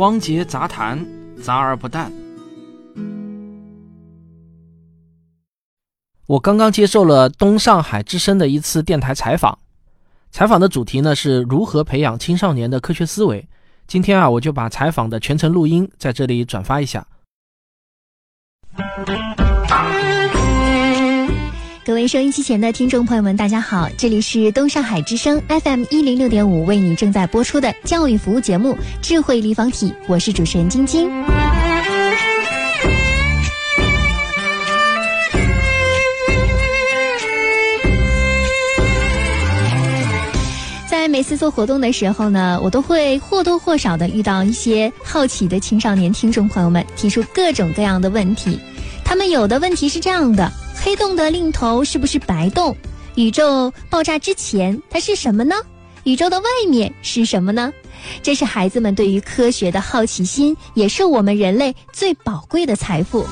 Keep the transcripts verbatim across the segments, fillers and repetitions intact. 汪杰杂谈，杂而不淡。我刚刚接受了东上海之声的一次电台采访，采访的主题呢是如何培养青少年的科学思维。今天啊，我就把采访的全程录音在这里转发一下。各位收音机前的听众朋友们，大家好，这里是东上海之声 F M 一零六点五 为你正在播出的教育服务节目智慧立方体，我是主持人晶晶。在每次做活动的时候呢，我都会或多或少的遇到一些好奇的青少年听众朋友们，提出各种各样的问题。他们有的问题是这样的：黑洞的另一头是不是白洞？宇宙爆炸之前它是什么呢？宇宙的外面是什么呢？这是孩子们对于科学的好奇心，也是我们人类最宝贵的财富。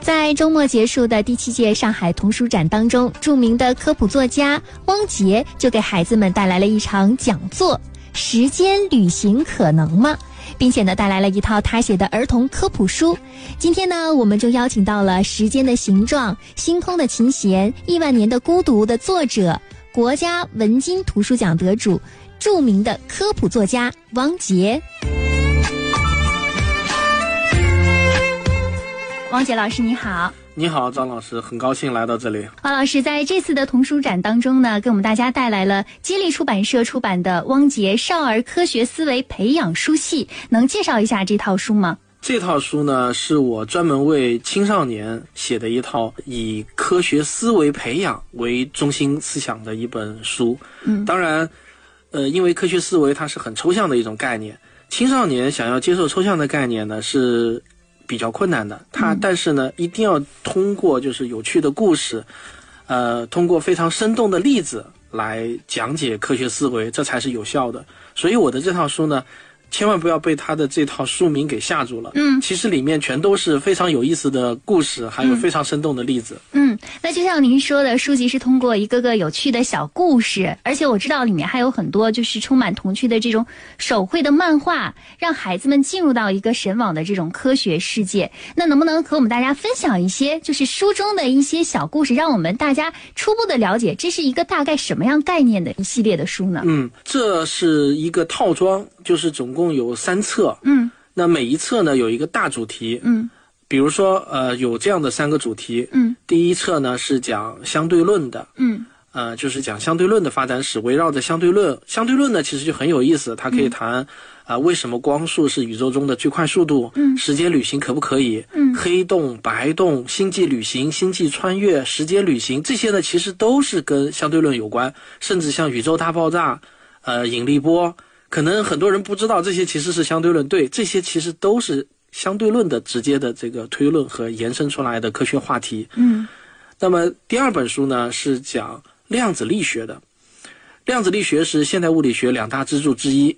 在周末结束的第七届上海童书展当中，著名的科普作家汪杰就给孩子们带来了一场讲座，时间旅行可能吗？并且呢，带来了一套他写的儿童科普书。今天呢，我们就邀请到了《时间的形状》《星空的琴弦》《亿万年的孤独》的作者，国家文津图书奖得主，著名的科普作家汪杰。汪杰老师你好。你好张老师，很高兴来到这里。汪老师在这次的童书展当中呢，给我们大家带来了接力出版社出版的汪杰少儿科学思维培养书系，能介绍一下这套书吗？这套书呢，是我专门为青少年写的一套以科学思维培养为中心思想的一本书。嗯，当然呃，因为科学思维它是很抽象的一种概念，青少年想要接受抽象的概念呢是比较困难的，它但是呢，一定要通过就是有趣的故事，呃，通过非常生动的例子来讲解科学思维，这才是有效的。所以我的这套书呢，千万不要被它的这套书名给吓住了。嗯，其实里面全都是非常有意思的故事，还有非常生动的例子。嗯，嗯那就像您说的，书籍是通过一个个有趣的小故事，而且我知道里面还有很多就是充满童趣的这种手绘的漫画，让孩子们进入到一个神往的这种科学世界。那能不能和我们大家分享一些就是书中的一些小故事，让我们大家初步的了解这是一个大概什么样概念的一系列的书呢？嗯，这是一个套装，就是总共共有三册，嗯，那每一册呢有一个大主题，嗯，比如说呃有这样的三个主题，嗯，第一册呢是讲相对论的，嗯，呃就是讲相对论的发展史，围绕着相对论，相对论呢其实就很有意思，它可以谈啊、呃、为什么光速是宇宙中的最快速度，嗯，时间旅行可不可以，嗯，黑洞、白洞、星际旅行、星际穿越、时间旅行，这些呢其实都是跟相对论有关，甚至像宇宙大爆炸、呃引力波。可能很多人不知道这些其实是相对论，对，这些其实都是相对论的直接的这个推论和延伸出来的科学话题。嗯，那么第二本书呢是讲量子力学的，量子力学是现代物理学两大支柱之一，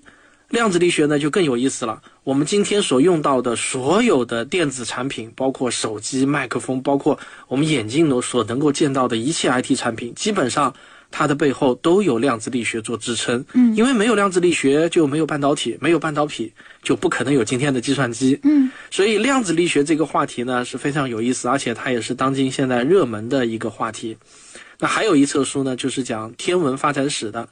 量子力学呢就更有意思了，我们今天所用到的所有的电子产品，包括手机、麦克风，包括我们眼睛所能够见到的一切 I T 产品，基本上它的背后都有量子力学做支撑，嗯，因为没有量子力学就没有半导体，没有半导体就不可能有今天的计算机，嗯，所以量子力学这个话题呢是非常有意思，而且它也是当今现在热门的一个话题。那还有一册书呢，就是讲天文发展史的，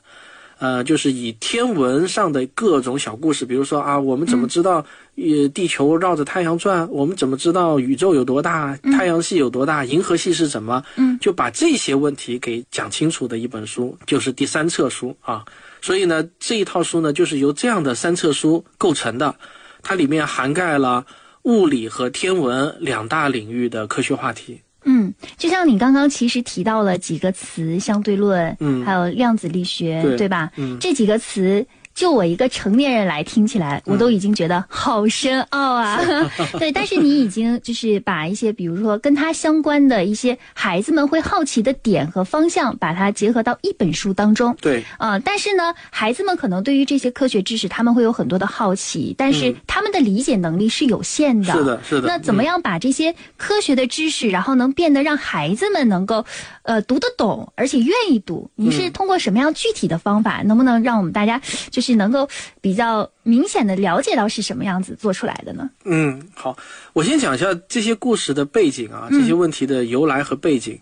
呃，就是以天文上的各种小故事，比如说啊，我们怎么知道呃地球绕着太阳转？嗯，我们怎么知道宇宙有多大？太阳系有多大？银河系是什么？嗯，就把这些问题给讲清楚的一本书，就是第三册书啊。所以呢，这一套书呢，就是由这样的三册书构成的，它里面涵盖了物理和天文两大领域的科学话题。嗯，就像你刚刚其实提到了几个词，相对论，嗯，还有量子力学， 对, 对吧？嗯，这几个词就我一个成年人来听起来，我都已经觉得好深奥啊。对，但是你已经就是把一些比如说跟它相关的一些孩子们会好奇的点和方向，把它结合到一本书当中。对，呃，但是呢，孩子们可能对于这些科学知识他们会有很多的好奇，但是他们的理解能力是有限的。嗯、是的，是的。那怎么样把这些科学的知识，嗯、然后能变得让孩子们能够呃读得懂，而且愿意读？您是通过什么样具体的方法，嗯、能不能让我们大家就是能够比较明显的了解到是什么样子做出来的呢？嗯，好，我先讲一下这些故事的背景啊，这些问题的由来和背景。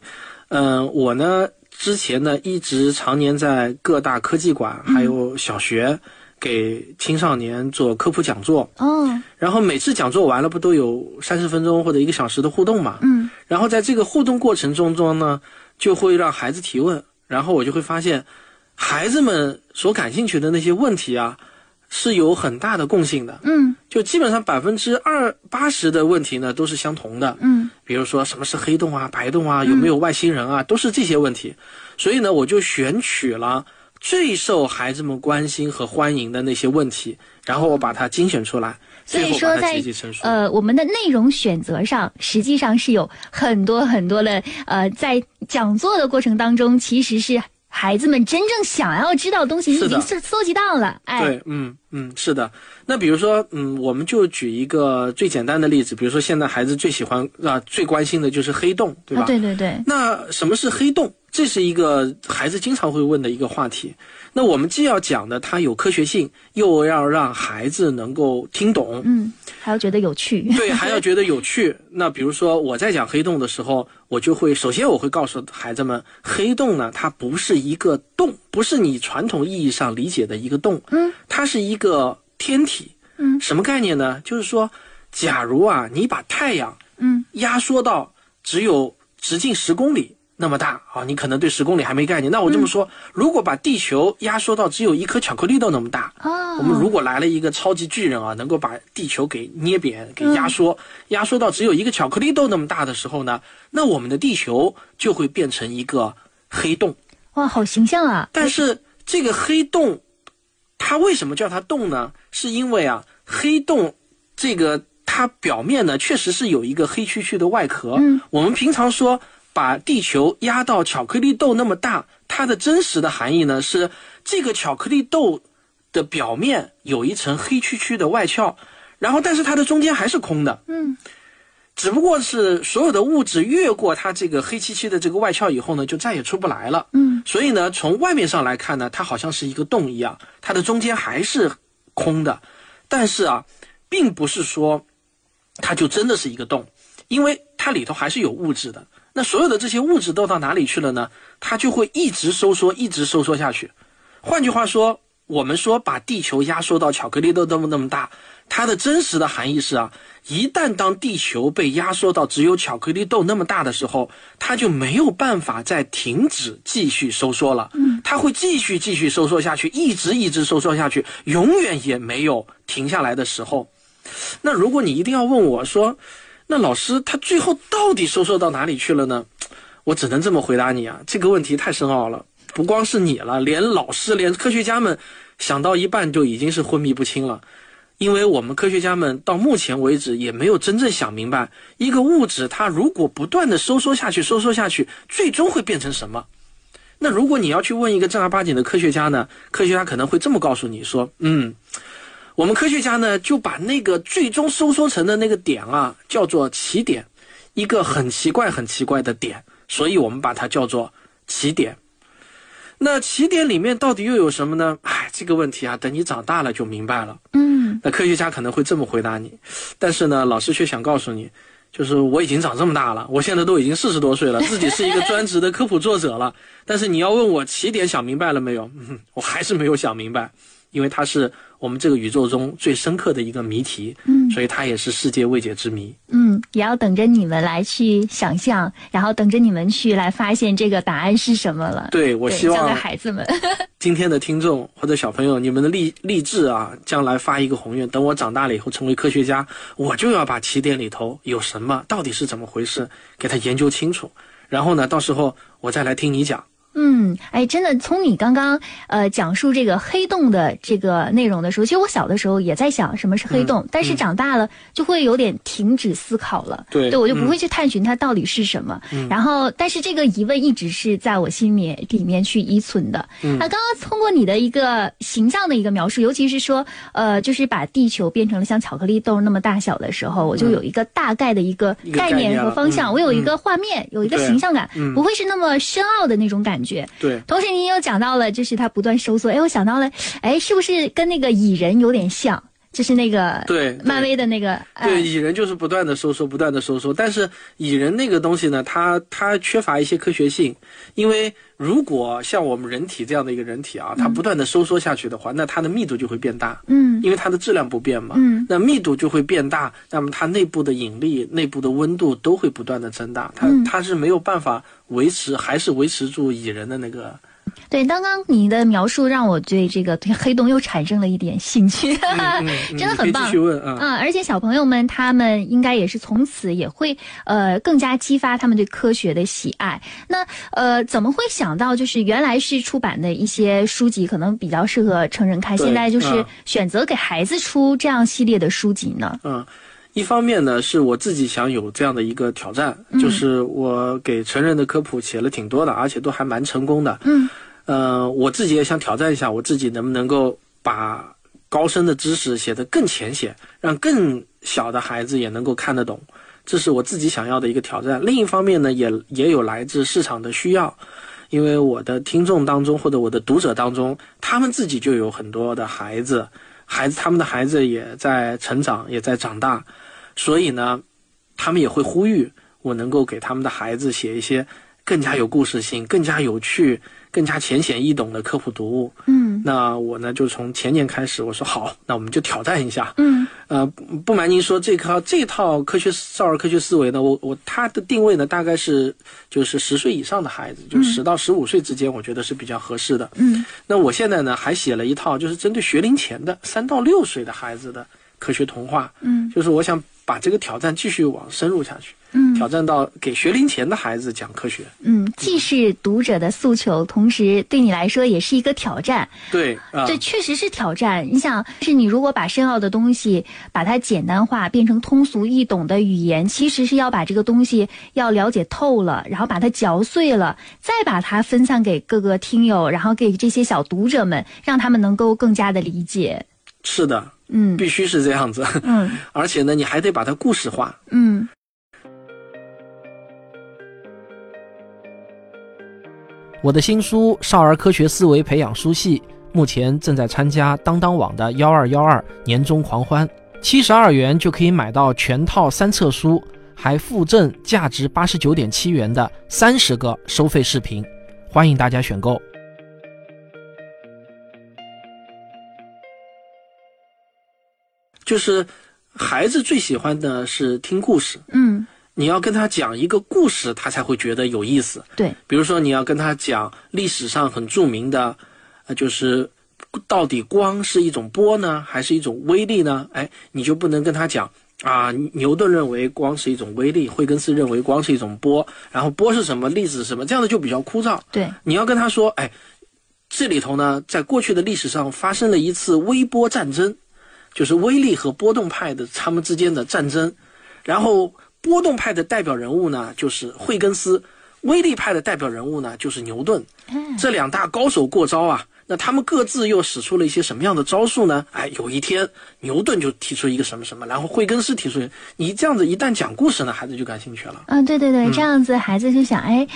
嗯，呃、我呢之前呢一直常年在各大科技馆还有小学、嗯、给青少年做科普讲座。哦，然后每次讲座完了不都有三十分钟或者一个小时的互动嘛？嗯，然后在这个互动过程中中呢，就会让孩子提问，然后我就会发现。孩子们所感兴趣的那些问题啊，是有很大的共性的。嗯，就基本上百分之二八十的问题呢都是相同的。嗯，比如说什么是黑洞啊、白洞啊、有没有外星人啊，嗯、都是这些问题。所以呢，我就选取了最受孩子们关心和欢迎的那些问题，然后我把它精选出来。所以说在呃我们的内容选择上，实际上是有很多很多的呃，在讲座的过程当中，其实是。孩子们真正想要知道的东西，你已经搜集到了。哎，对，嗯嗯，是的。那比如说，嗯，我们就举一个最简单的例子，比如说现在孩子最喜欢啊、呃、最关心的就是黑洞，对吧？啊、对对对。那什么是黑洞？这是一个孩子经常会问的一个话题。那我们既要讲的它有科学性，又要让孩子能够听懂，嗯，还要觉得有趣。对，还要觉得有趣。那比如说我在讲黑洞的时候，我就会首先我会告诉孩子们，黑洞呢，它不是一个洞，不是你传统意义上理解的一个洞，嗯，它是一个天体，嗯，什么概念呢？就是说，假如啊，你把太阳，嗯，压缩到只有直径十公里。那么大啊，你可能对十公里还没概念。那我这么说，嗯、如果把地球压缩到只有一颗巧克力豆那么大，哦、我们如果来了一个超级巨人啊，能够把地球给捏扁、给压缩、嗯、压缩到只有一个巧克力豆那么大的时候呢，那我们的地球就会变成一个黑洞。哇，好形象啊！但是这个黑洞，它为什么叫它洞呢？是因为啊，黑洞这个它表面呢确实是有一个黑黢黢的外壳。嗯，我们平常说。把地球压到巧克力豆那么大，它的真实的含义呢是这个巧克力豆的表面有一层黑黢黢的外壳，然后但是它的中间还是空的。嗯，只不过是所有的物质越过它这个黑漆漆的这个外壳以后呢，就再也出不来了。嗯，所以呢，从外面上来看呢，它好像是一个洞一样，它的中间还是空的。但是啊，并不是说它就真的是一个洞，因为它里头还是有物质的。那所有的这些物质都到哪里去了呢？它就会一直收缩，一直收缩下去。换句话说，我们说把地球压缩到巧克力豆那么那么大，它的真实的含义是啊，一旦当地球被压缩到只有巧克力豆那么大的时候，它就没有办法再停止继续收缩了。嗯，它会继续继续收缩下去，一直一直收缩下去，永远也没有停下来的时候。那如果你一定要问我说，那老师他最后到底收缩到哪里去了呢？我只能这么回答你啊，这个问题太深奥了，不光是你了，连老师连科学家们想到一半就已经是昏迷不清了。因为我们科学家们到目前为止也没有真正想明白，一个物质它如果不断的收缩下去收缩下去，最终会变成什么。那如果你要去问一个正儿八经的科学家呢，科学家可能会这么告诉你说，嗯我们科学家呢就把那个最终收缩成的那个点啊叫做奇点，一个很奇怪很奇怪的点，所以我们把它叫做奇点。那奇点里面到底又有什么呢？哎，这个问题啊，等你长大了就明白了。嗯，那科学家可能会这么回答你，但是呢老师却想告诉你，就是我已经长这么大了，我现在都已经四十多岁了，自己是一个专职的科普作者了但是你要问我奇点想明白了没有、嗯、我还是没有想明白，因为它是我们这个宇宙中最深刻的一个谜题，嗯，所以它也是世界未解之谜。嗯，也要等着你们来去想象，然后等着你们去来发现这个答案是什么了。对，我希望交给孩子们。今天的听众或者小朋友，你们的立立志啊，将来发一个宏愿，等我长大了以后成为科学家，我就要把奇点里头有什么，到底是怎么回事，给它研究清楚。然后呢，到时候我再来听你讲。嗯，哎，真的，从你刚刚呃讲述这个黑洞的这个内容的时候，其实我小的时候也在想什么是黑洞，嗯、但是长大了就会有点停止思考了。对，对我就不会去探寻它到底是什么。嗯、然后，但是这个疑问一直是在我心里里面去依存的。那、嗯啊、刚刚通过你的一个形象的一个描述，尤其是说呃，就是把地球变成了像巧克力豆那么大小的时候，我就有一个大概的一个概念和方向，嗯、我有一个画面，嗯、有一个形象感，嗯、不会是那么深奥的那种感觉。对，同时你又讲到了，就是它不断收缩。哎，我想到了，哎，是不是跟那个蚁人有点像？就是那个对漫威的那个对蚁、哎、人，就是不断的收缩，不断的收缩。但是蚁人那个东西呢，它它缺乏一些科学性，因为如果像我们人体这样的一个人体啊，它不断的收缩下去的话，嗯、那它的密度就会变大，嗯，因为它的质量不变嘛，嗯，那密度就会变大，那么它内部的引力、内部的温度都会不断的增大，它、嗯、它是没有办法维持，还是维持住蚁人的那个。对，刚刚你的描述让我对这个黑洞又产生了一点兴趣，嗯嗯、真的很棒。继续问啊，嗯，而且小朋友们他们应该也是从此也会呃更加激发他们对科学的喜爱。那呃怎么会想到就是原来是出版的一些书籍可能比较适合成人看，现在就是选择给孩子出这样系列的书籍呢？嗯。嗯一方面呢，是我自己想有这样的一个挑战，嗯、就是我给成人的科普写了挺多的，而且都还蛮成功的。嗯，呃，我自己也想挑战一下，我自己能不能够把高深的知识写得更浅显，让更小的孩子也能够看得懂，这是我自己想要的一个挑战。另一方面呢，也也有来自市场的需要。因为我的听众当中，或者我的读者当中，他们自己就有很多的孩子，孩子他们的孩子也在成长，也在长大，所以呢，他们也会呼吁我能够给他们的孩子写一些更加有故事性、更加有趣、更加浅显易懂的科普读物。嗯，那我呢就从前年开始，我说好，那我们就挑战一下。嗯，呃，不瞒您说，这套这套科学少儿科学思维呢，我我它的定位呢大概是就是十岁以上的孩子，就十到十五岁之间，我觉得是比较合适的。嗯，那我现在呢还写了一套就是针对学龄前的三到六岁的孩子的科学童话。嗯，就是我想把这个挑战继续往深入下去。嗯，挑战到给学龄前的孩子讲科学。嗯，既是读者的诉求，同时对你来说也是一个挑战。对，这、嗯、确实是挑战。你想，是你如果把深奥的东西把它简单化，变成通俗易懂的语言，其实是要把这个东西要了解透了，然后把它嚼碎了，再把它分散给各个听友，然后给这些小读者们，让他们能够更加的理解。是的，嗯，必须是这样子。嗯，而且呢，你还得把它故事化。嗯。我的新书《少儿科学思维培养书系》目前正在参加当当网的一二一二年终狂欢，七十二元就可以买到全套三册书，还附赠价值 八十九点七元的三十个收费视频，欢迎大家选购。就是孩子最喜欢的是听故事，嗯。你要跟他讲一个故事，他才会觉得有意思。对，比如说你要跟他讲历史上很著名的，呃，就是到底光是一种波呢，还是一种微粒呢？哎，你就不能跟他讲啊，牛顿认为光是一种微粒，惠更斯认为光是一种波，然后波是什么，粒子是什么，这样的就比较枯燥。对，你要跟他说，哎，这里头呢，在过去的历史上发生了一次微波战争，就是微粒和波动派的他们之间的战争，然后。波动派的代表人物呢，就是惠更斯；微粒派的代表人物呢，就是牛顿。这两大高手过招啊，那他们各自又使出了一些什么样的招数呢？哎，有一天牛顿就提出一个什么什么，然后惠更斯提出，你这样子一旦讲故事呢，孩子就感兴趣了。嗯，对对对，这样子孩子就想，哎。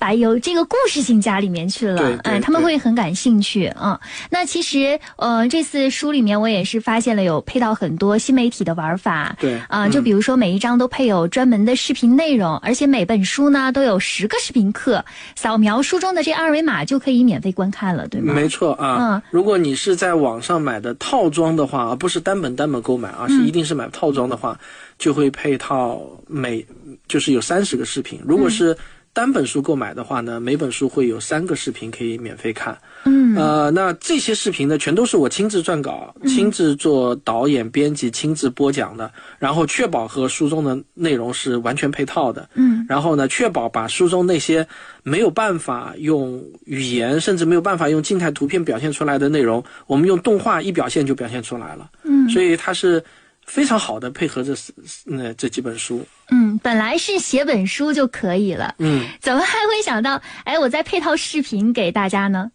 把有这个故事性加里面去了，哎，他们会很感兴趣啊、嗯。那其实，呃，这次书里面我也是发现了有配到很多新媒体的玩法，对啊、呃，就比如说每一章都配有专门的视频内容，嗯、而且每本书呢都有十个视频课，扫描书中的这二维码就可以免费观看了，对吗？没错啊，嗯、如果你是在网上买的套装的话，而不是单本单本购买啊，是一定是买套装的话，嗯、就会配套每就是有三十个视频，如果是。嗯单本书购买的话呢，每本书会有三个视频可以免费看。嗯，呃，那这些视频呢，全都是我亲自撰稿、亲自做导演、编辑、亲自播讲的，然后确保和书中的内容是完全配套的。嗯，然后呢，确保把书中那些没有办法用语言，甚至没有办法用静态图片表现出来的内容，我们用动画一表现就表现出来了。嗯，所以它是非常好的配合这那这几本书。嗯，本来是写本书就可以了，嗯，怎么还会想到，哎，我再配套视频给大家呢？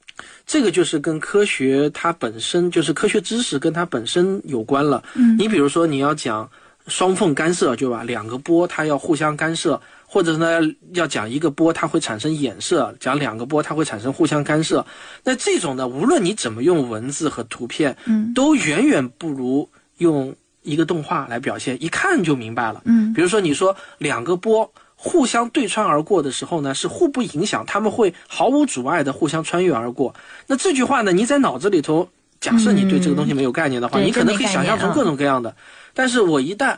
这个就是跟科学它本身，就是科学知识跟它本身有关了。嗯，你比如说你要讲双缝干涉，对吧？两个波它要互相干涉，或者呢要讲一个波它会产生衍射，讲两个波它会产生互相干涉。那这种呢，无论你怎么用文字和图片，嗯，都远远不如用一个动画来表现，一看就明白了。嗯，比如说你说两个波互相对穿而过的时候呢，是互不影响，他们会毫无阻碍的互相穿越而过。那这句话呢，你在脑子里头，假设你对这个东西没有概念的话，嗯，你可能可以想象成各种各样的。但是我一旦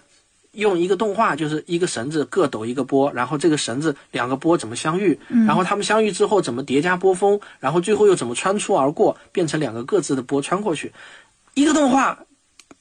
用一个动画，就是一个绳子各抖一个波，然后这个绳子两个波怎么相遇，嗯，然后他们相遇之后怎么叠加波峰，然后最后又怎么穿出而过，变成两个各自的波穿过去。一个动画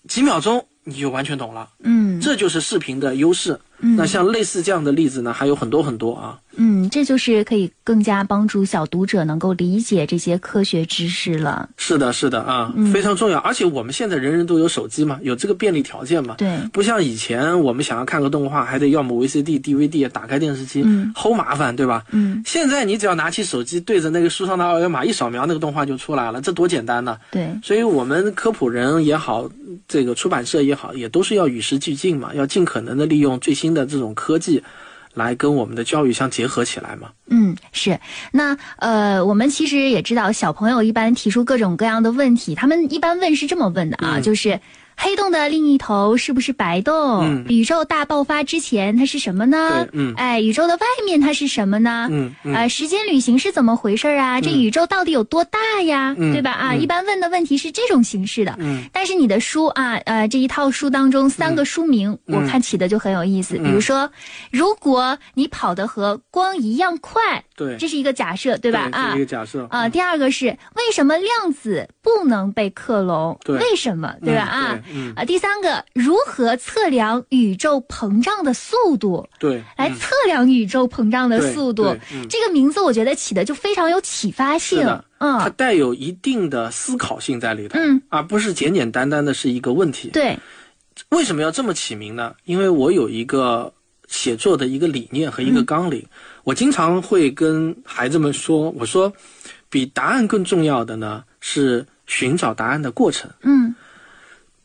几秒钟你就完全懂了。嗯，这就是视频的优势。嗯，那像类似这样的例子呢，还有很多很多啊。嗯，这就是可以更加帮助小读者能够理解这些科学知识了。是的，是的啊，嗯，非常重要。而且我们现在人人都有手机嘛，有这个便利条件嘛。对，不像以前我们想要看个动画，还得要么 V C D、D V D 打开电视机，嗯，齁麻烦，对吧？嗯，现在你只要拿起手机，对着那个书上的二维码一扫描，那个动画就出来了，这多简单呢。对，所以我们科普人也好，这个出版社也好。好，也都是要与时俱进嘛，要尽可能的利用最新的这种科技来跟我们的教育相结合起来嘛。嗯，是。那呃，我们其实也知道，小朋友一般提出各种各样的问题，他们一般问是这么问的啊，嗯，就是黑洞的另一头是不是白洞？嗯，宇宙大爆发之前它是什么呢？嗯，哎，宇宙的外面它是什么呢？嗯，嗯呃，时间旅行是怎么回事啊？嗯，这宇宙到底有多大呀？嗯，对吧？啊，嗯，一般问的问题是这种形式的。嗯，但是你的书啊，呃，这一套书当中三个书名，嗯，我看起的就很有意思。嗯，比如说，如果你跑得和光一样快，对，这是一个假设，对吧？啊，这是一个假设。啊，嗯呃，第二个是为什么量子不能被克隆？对，为什么？对吧？啊，嗯。嗯，啊，第三个，如何测量宇宙膨胀的速度？对，嗯，来测量宇宙膨胀的速度，嗯，这个名字我觉得起的就非常有启发性。嗯，它带有一定的思考性在里头，嗯，而不是简简单单的是一个问题。对，为什么要这么起名呢？因为我有一个写作的一个理念和一个纲领，嗯，我经常会跟孩子们说，我说，比答案更重要的呢是寻找答案的过程。嗯。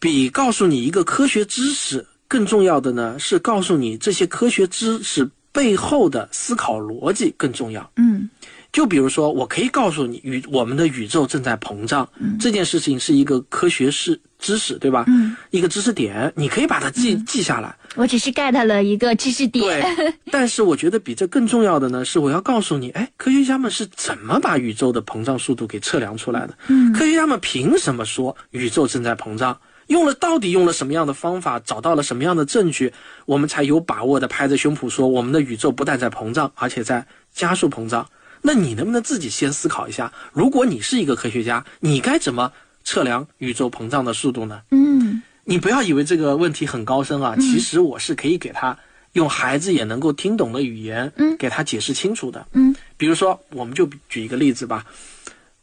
比告诉你一个科学知识更重要的呢，是告诉你这些科学知识背后的思考逻辑更重要。嗯，就比如说，我可以告诉你，宇我们的宇宙正在膨胀，嗯，这件事情是一个科学是知识，对吧？嗯，一个知识点，你可以把它记、嗯、记下来。我只是 get 了一个知识点。对，但是我觉得比这更重要的呢，是我要告诉你，哎，科学家们是怎么把宇宙的膨胀速度给测量出来的？嗯，科学家们凭什么说宇宙正在膨胀？用了到底用了什么样的方法，找到了什么样的证据，我们才有把握的拍着胸脯说我们的宇宙不但在膨胀，而且在加速膨胀。那你能不能自己先思考一下，如果你是一个科学家，你该怎么测量宇宙膨胀的速度呢？嗯，你不要以为这个问题很高深啊，其实我是可以给他用孩子也能够听懂的语言，嗯，给他解释清楚的。嗯，比如说，我们就举一个例子吧，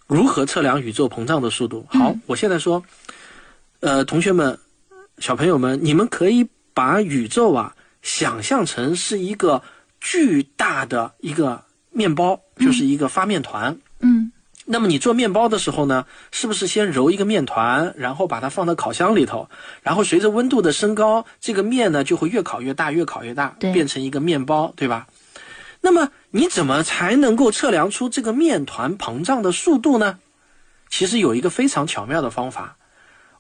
如何测量宇宙膨胀的速度？好，我现在说。呃，同学们，小朋友们，你们可以把宇宙啊想象成是一个巨大的一个面包，就是一个发面团。嗯，那么你做面包的时候呢，是不是先揉一个面团，然后把它放到烤箱里头，然后随着温度的升高，这个面呢就会越烤越大，越烤越大，变成一个面包，对吧？那么你怎么才能够测量出这个面团膨胀的速度呢？其实有一个非常巧妙的方法。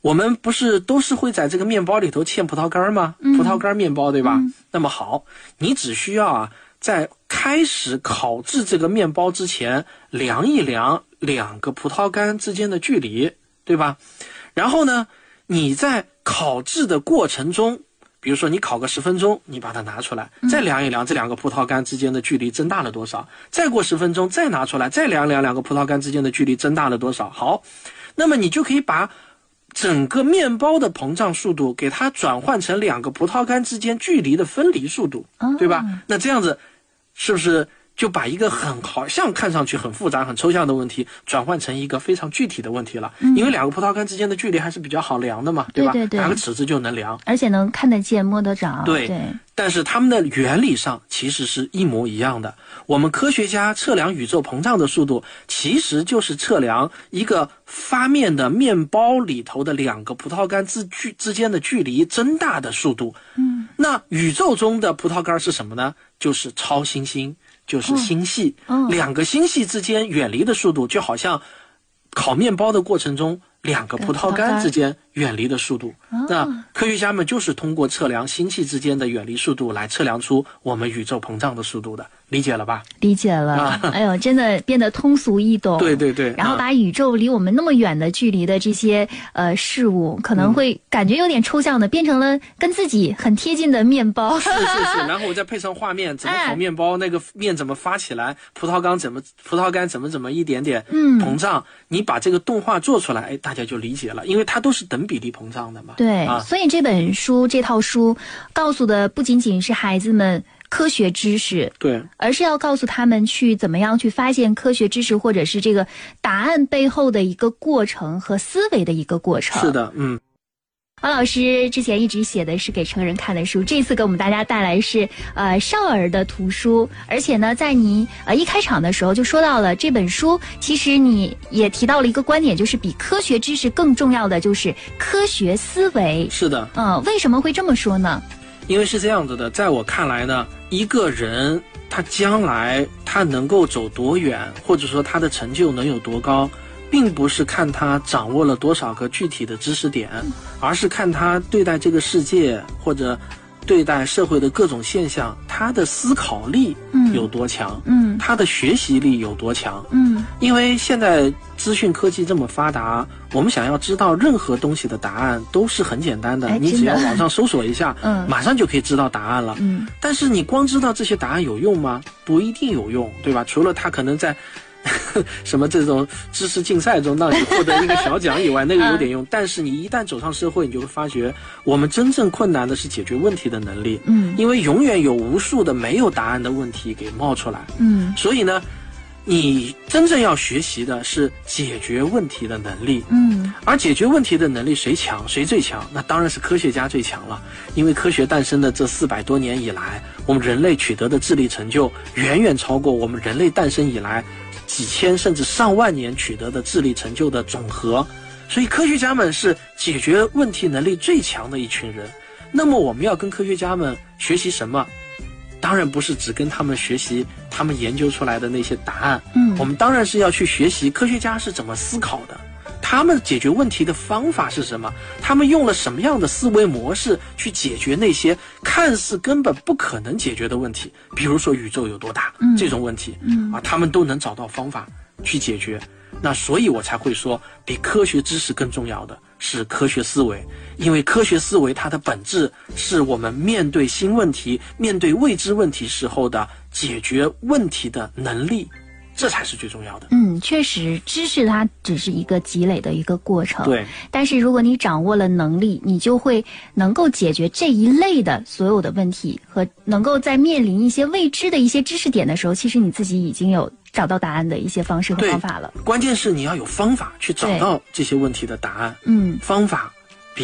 我们不是都是会在这个面包里头嵌葡萄干吗？葡萄干面包，对吧？嗯嗯，那么好，你只需要啊，在开始烤制这个面包之前，量一量两个葡萄干之间的距离，对吧？然后呢，你在烤制的过程中，比如说你烤个十分钟，你把它拿出来，再量一量这两个葡萄干之间的距离增大了多少，再过十分钟再拿出来，再量一量两个葡萄干之间的距离增大了多少。好，那么你就可以把整个面包的膨胀速度给它转换成两个葡萄干之间距离的分离速度，对吧？那这样子是不是就把一个很好像看上去很复杂很抽象的问题转换成一个非常具体的问题了、嗯、因为两个葡萄干之间的距离还是比较好量的嘛，对吧？对对对，拿个尺子就能量，而且能看得见摸得着。 对, 对但是它们的原理上其实是一模一样的。我们科学家测量宇宙膨胀的速度，其实就是测量一个发面的面包里头的两个葡萄干之距之间的距离增大的速度。嗯，那宇宙中的葡萄干是什么呢？就是超新星，就是星系、哦哦、两个星系之间远离的速度，就好像烤面包的过程中两个葡萄干之间远离的速度、哦、那科学家们就是通过测量星系之间的远离速度来测量出我们宇宙膨胀的速度的。理解了吧？理解了、啊、哎呦，真的变得通俗易懂。对对对，然后把宇宙离我们那么远的距离的这些、嗯、呃事物，可能会感觉有点抽象的、嗯、变成了跟自己很贴近的面包。是是是，然后我再配上画面，怎么烤面包、哎、那个面怎么发起来，葡萄干怎么葡萄干怎么怎么一点点膨胀、嗯、你把这个动画做出来，哎，大家就理解了，因为它都是等比例膨胀的嘛。对、啊、所以这本书这套书告诉的不仅仅是孩子们科学知识，对，而是要告诉他们去怎么样去发现科学知识，或者是这个答案背后的一个过程和思维的一个过程。是的，嗯。王老师之前一直写的是给成人看的书，这次给我们大家带来是呃少儿的图书，而且呢，在你呃一开场的时候就说到了这本书，其实你也提到了一个观点，就是比科学知识更重要的就是科学思维。是的，嗯、呃，为什么会这么说呢？因为是这样子的，在我看来呢，一个人他将来他能够走多远，或者说他的成就能有多高，并不是看他掌握了多少个具体的知识点，而是看他对待这个世界或者对待社会的各种现象，他的思考力有多强，嗯嗯、他的学习力有多强。嗯，因为现在资讯科技这么发达，我们想要知道任何东西的答案都是很简单的，哎、你只要网上搜索一下、嗯、马上就可以知道答案了。嗯，但是你光知道这些答案有用吗？不一定有用，对吧？除了他可能在什么这种知识竞赛中让你获得一个小奖以外，那个有点用。但是你一旦走上社会，你就会发觉我们真正困难的是解决问题的能力。嗯，因为永远有无数的没有答案的问题给冒出来。嗯，所以呢，你真正要学习的是解决问题的能力。嗯，而解决问题的能力谁强谁最强？那当然是科学家最强了，因为科学诞生的这四百多年以来，我们人类取得的智力成就远远超过我们人类诞生以来几千甚至上万年取得的智力成就的总和，所以科学家们是解决问题能力最强的一群人。那么我们要跟科学家们学习什么？当然不是只跟他们学习他们研究出来的那些答案，嗯，我们当然是要去学习科学家是怎么思考的，他们解决问题的方法是什么，他们用了什么样的思维模式去解决那些看似根本不可能解决的问题，比如说宇宙有多大、嗯、这种问题、嗯、啊，他们都能找到方法去解决。那所以我才会说比科学知识更重要的是科学思维，因为科学思维它的本质是我们面对新问题面对未知问题时候的解决问题的能力，这才是最重要的。嗯，确实，知识它只是一个积累的一个过程。对。但是如果你掌握了能力，你就会能够解决这一类的所有的问题，和能够在面临一些未知的一些知识点的时候，其实你自己已经有找到答案的一些方式和方法了。关键是你要有方法去找到这些问题的答案。嗯，方法。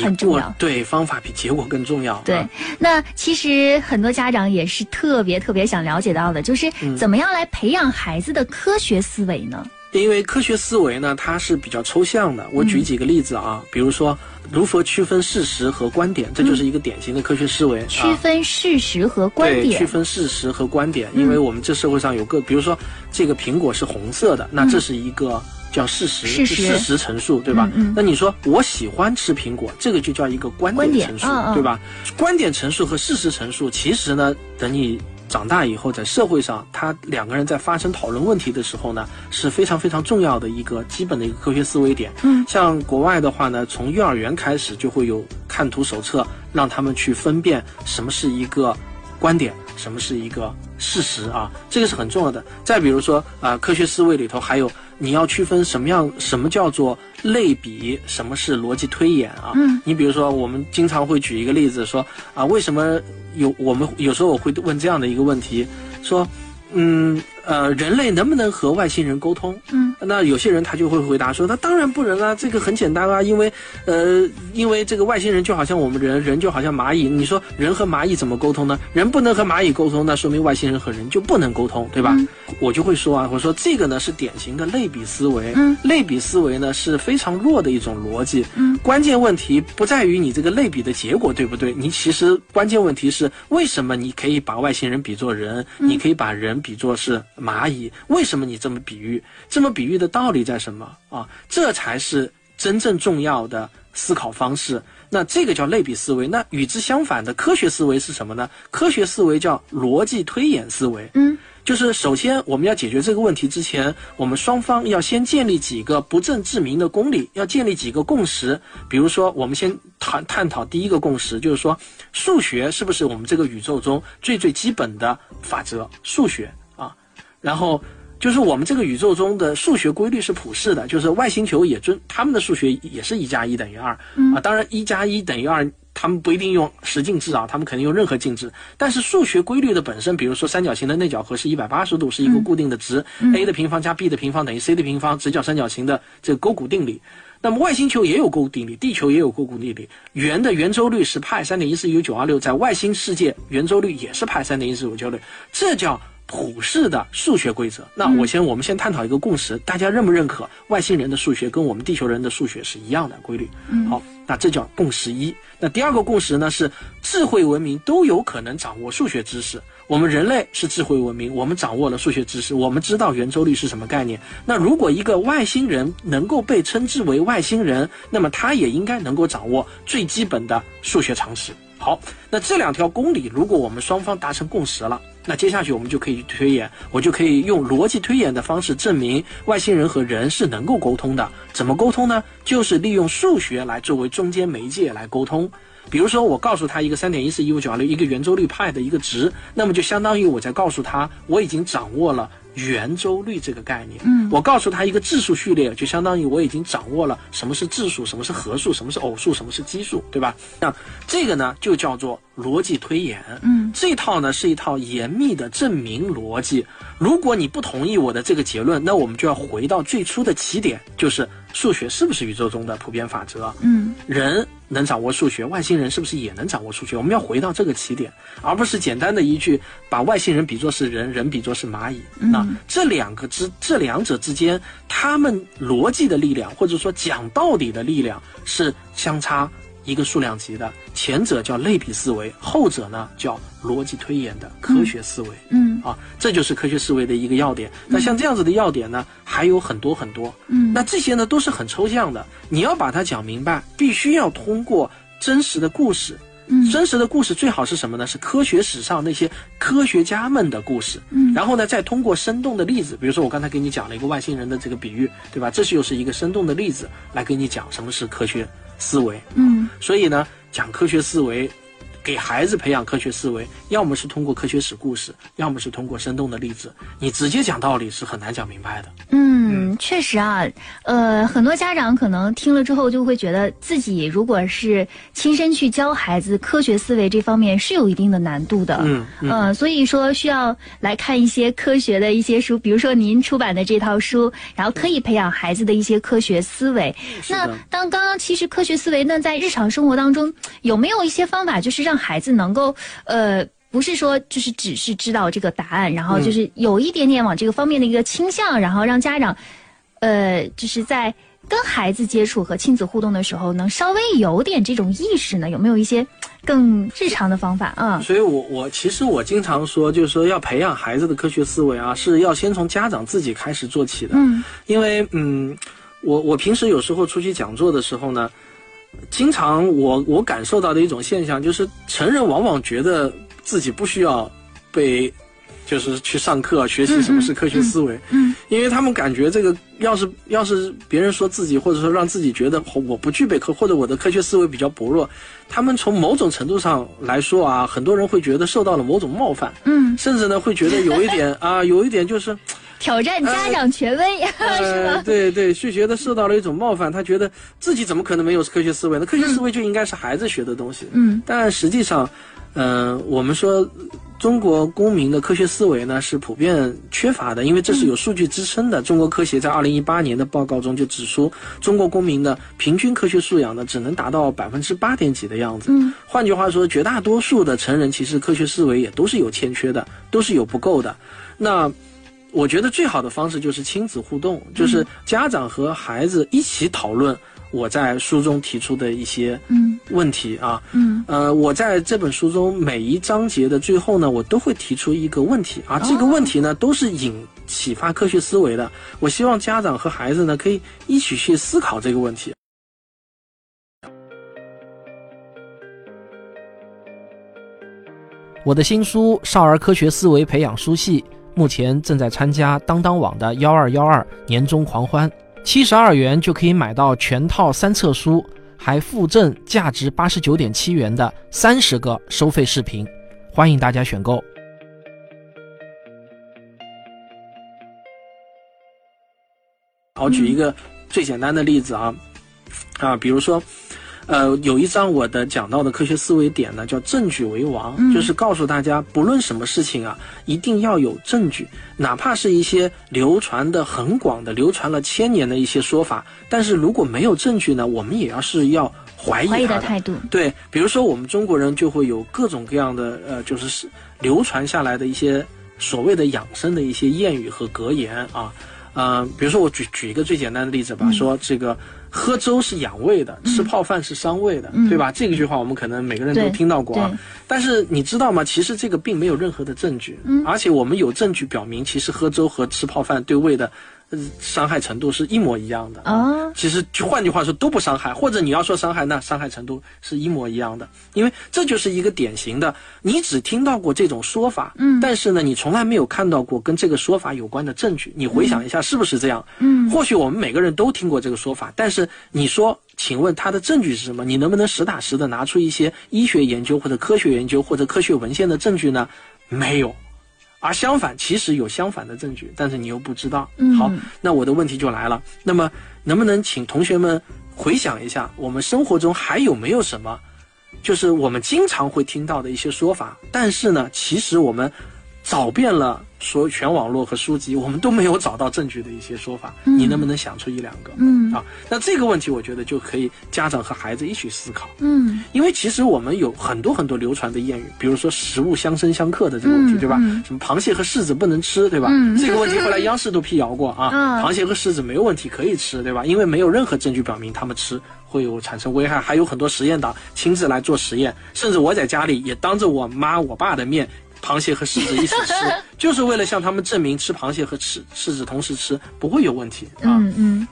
很重要，对，方法比结果更重要。对、啊、那其实很多家长也是特别特别想了解到的，就是怎么样来培养孩子的科学思维呢？因为科学思维呢，它是比较抽象的。我举几个例子啊、嗯、比如说如何区分事实和观点，这就是一个典型的科学思维、嗯啊、区分事实和观点。对，区分事实和观点、嗯、因为我们这社会上有个，比如说这个苹果是红色的，那这是一个、嗯叫事实，事实，事实陈述，对吧？嗯嗯，那你说我喜欢吃苹果，这个就叫一个观点陈述，观点，哦哦，对吧？观点陈述和事实陈述，其实呢，等你长大以后，在社会上，他两个人在发生讨论问题的时候呢，是非常非常重要的一个基本的一个科学思维点。嗯，像国外的话呢，从幼儿园开始就会有看图手册，让他们去分辨什么是一个观点，什么是一个事实啊，这个是很重要的。再比如说啊、呃，科学思维里头还有你要区分什么样什么叫做类比，什么是逻辑推演啊。嗯，你比如说我们经常会举一个例子说啊，为什么有我们有时候我会问这样的一个问题，说嗯呃人类能不能和外星人沟通？嗯，那有些人他就会回答说，那当然不能啊，这个很简单啊，因为呃因为这个外星人就好像我们人，人就好像蚂蚁，你说人和蚂蚁怎么沟通呢？人不能和蚂蚁沟通，那说明外星人和人就不能沟通，对吧？嗯，我就会说啊，我说这个呢是典型的类比思维。嗯，类比思维呢是非常弱的一种逻辑。嗯，关键问题不在于你这个类比的结果对不对，你其实关键问题是为什么你可以把外星人比作人，嗯，你可以把人比作是蚂蚁，为什么你这么比喻？这么比喻的道理在什么啊？这才是真正重要的思考方式。那这个叫类比思维。那与之相反的科学思维是什么呢？科学思维叫逻辑推演思维。嗯，就是首先我们要解决这个问题之前，我们双方要先建立几个不证自明的公理，要建立几个共识。比如说我们先探探讨第一个共识，就是说数学是不是我们这个宇宙中最最基本的法则？数学啊，然后就是我们这个宇宙中的数学规律是普世的，就是外星球也遵他们的数学也是一加一等于二啊，当然一加一等于二他们不一定用十进制啊，他们肯定用任何进制，但是数学规律的本身，比如说三角形的内角和是一百八十度，是一个固定的值，嗯嗯、a 的平方加 b 的平方等于 c 的平方，直角三角形的这个勾股定理。那么外星球也有勾股定理，地球也有勾股定理。圆的圆周率是派 三点一四一九二六， 在外星世界圆周率也是派 三点一四五九六， 这叫普世的数学规则。那我先我们先探讨一个共识，大家认不认可外星人的数学跟我们地球人的数学是一样的规律？好，那这叫共识一。那第二个共识呢是智慧文明都有可能掌握数学知识。我们人类是智慧文明，我们掌握了数学知识，我们知道圆周率是什么概念。那如果一个外星人能够被称之为外星人，那么他也应该能够掌握最基本的数学常识。好，那这两条公理如果我们双方达成共识了，那接下去我们就可以去推演，我就可以用逻辑推演的方式证明外星人和人是能够沟通的。怎么沟通呢？就是利用数学来作为中间媒介来沟通。比如说我告诉他一个 三点一四一五九二六 一个圆周率派的一个值，那么就相当于我在告诉他我已经掌握了圆周率这个概念。嗯，我告诉他一个质数序列，就相当于我已经掌握了什么是质数，什么是合数，什么是偶数，什么是奇数，对吧？那这个呢就叫做逻辑推演。嗯，这一套呢是一套严密的证明逻辑。如果你不同意我的这个结论，那我们就要回到最初的起点，就是数学是不是宇宙中的普遍法则？嗯，人能掌握数学，外星人是不是也能掌握数学？我们要回到这个起点，而不是简单的一句把外星人比作是人，人比作是蚂蚁。嗯，那这两个之这两者之间，他们逻辑的力量或者说讲道理的力量是相差一个数量级的，前者叫类比思维，后者呢叫逻辑推演的科学思维。嗯，啊，这就是科学思维的一个要点。那像这样子的要点呢，还有很多很多。嗯，那这些呢都是很抽象的，你要把它讲明白，必须要通过真实的故事。嗯，真实的故事最好是什么呢？是科学史上那些科学家们的故事。嗯，然后呢，再通过生动的例子，比如说我刚才给你讲了一个外星人的这个比喻，对吧？这是又是一个生动的例子来给你讲什么是科学思维。嗯，所以呢，讲科学思维，给孩子培养科学思维，要么是通过科学史故事，要么是通过生动的例子。你直接讲道理是很难讲明白的。嗯，确实啊，呃，很多家长可能听了之后就会觉得自己如果是亲身去教孩子科学思维这方面是有一定的难度的。嗯嗯、呃，所以说需要来看一些科学的一些书，比如说您出版的这套书，然后可以培养孩子的一些科学思维。那当刚刚其实科学思维呢，在日常生活当中有没有一些方法，就是让让孩子能够，呃，不是说就是只是知道这个答案，然后就是有一点点往这个方面的一个倾向，然后让家长，呃，就是在跟孩子接触和亲子互动的时候，能稍微有点这种意识呢？有没有一些更日常的方法啊？嗯、所以我我其实我经常说，就是说要培养孩子的科学思维啊，是要先从家长自己开始做起的。嗯，因为嗯，我我平时有时候出去讲座的时候呢。经常我我感受到的一种现象就是，成人往往觉得自己不需要被，就是去上课学习什么是科学思维。嗯，嗯嗯因为他们感觉这个要是要是别人说自己，或者说让自己觉得我不具备科，或者我的科学思维比较薄弱，他们从某种程度上来说啊，很多人会觉得受到了某种冒犯，嗯，甚至呢会觉得有一点啊，有一点就是挑战家长权威，呃、是吧？对对，是觉得受到了一种冒犯，他觉得自己怎么可能没有科学思维呢？科学思维就应该是孩子学的东西。嗯，但实际上，嗯、呃，我们说中国公民的科学思维呢是普遍缺乏的，因为这是有数据支撑的。嗯、中国科协在二零一八年的报告中就指出，中国公民的平均科学素养呢只能达到百分之八点几的样子。嗯，换句话说，绝大多数的成人其实科学思维也都是有欠缺的，都是有不够的。那我觉得最好的方式就是亲子互动，就是家长和孩子一起讨论我在书中提出的一些问题啊。嗯，呃，我在这本书中每一章节的最后呢，我都会提出一个问题啊，这个问题呢都是引启发科学思维的。我希望家长和孩子呢可以一起去思考这个问题。我的新书《少儿科学思维培养书系》目前正在参加当当网的一二一二年终狂欢，七十二元就可以买到全套三册书，还附赠价值 八十九点七元的三十个收费视频，欢迎大家选购。我举一个最简单的例子啊，啊，比如说呃，有一章我的讲到的科学思维点呢，叫证据为王，嗯、就是告诉大家，不论什么事情啊，一定要有证据，哪怕是一些流传的很广的、流传了千年的一些说法，但是如果没有证据呢，我们也要是要怀疑它的，怀疑的态度。对，比如说我们中国人就会有各种各样的呃，就是流传下来的一些所谓的养生的一些谚语和格言啊。呃，比如说我举举一个最简单的例子吧，嗯、说这个喝粥是养胃的，吃泡饭是伤胃的，嗯、对吧？这个句话我们可能每个人都听到过啊。但是你知道吗？其实这个并没有任何的证据，嗯、而且我们有证据表明，其实喝粥和吃泡饭对胃的伤害程度是一模一样的啊。哦、其实换句话说都不伤害，或者你要说伤害，那伤害程度是一模一样的。因为这就是一个典型的，你只听到过这种说法，嗯，但是呢，你从来没有看到过跟这个说法有关的证据。你回想一下，是不是这样？嗯，或许我们每个人都听过这个说法，但是你说，请问它的证据是什么？你能不能实打实的拿出一些医学研究或者科学研究或者科学文献的证据呢？没有。而相反，其实有相反的证据，但是你又不知道。好，那我的问题就来了，那么能不能请同学们回想一下，我们生活中还有没有什么，就是我们经常会听到的一些说法，但是呢，其实我们找遍了所有全网络和书籍，我们都没有找到证据的一些说法，嗯、你能不能想出一两个？嗯啊，那这个问题我觉得就可以家长和孩子一起思考。嗯，因为其实我们有很多很多流传的谚语，比如说食物相生相克的这个问题，嗯、对吧？嗯、什么螃蟹和柿子不能吃，对吧？嗯、这个问题后来央视都辟谣过啊，嗯、螃蟹和柿子没有问题可以吃，对吧？因为没有任何证据表明他们吃会有产生危害，还有很多实验党亲自来做实验，甚至我在家里也当着我妈我爸的面，螃蟹和柿子一起吃，就是为了向他们证明吃螃蟹和吃柿子同时吃不会有问题啊。嗯嗯，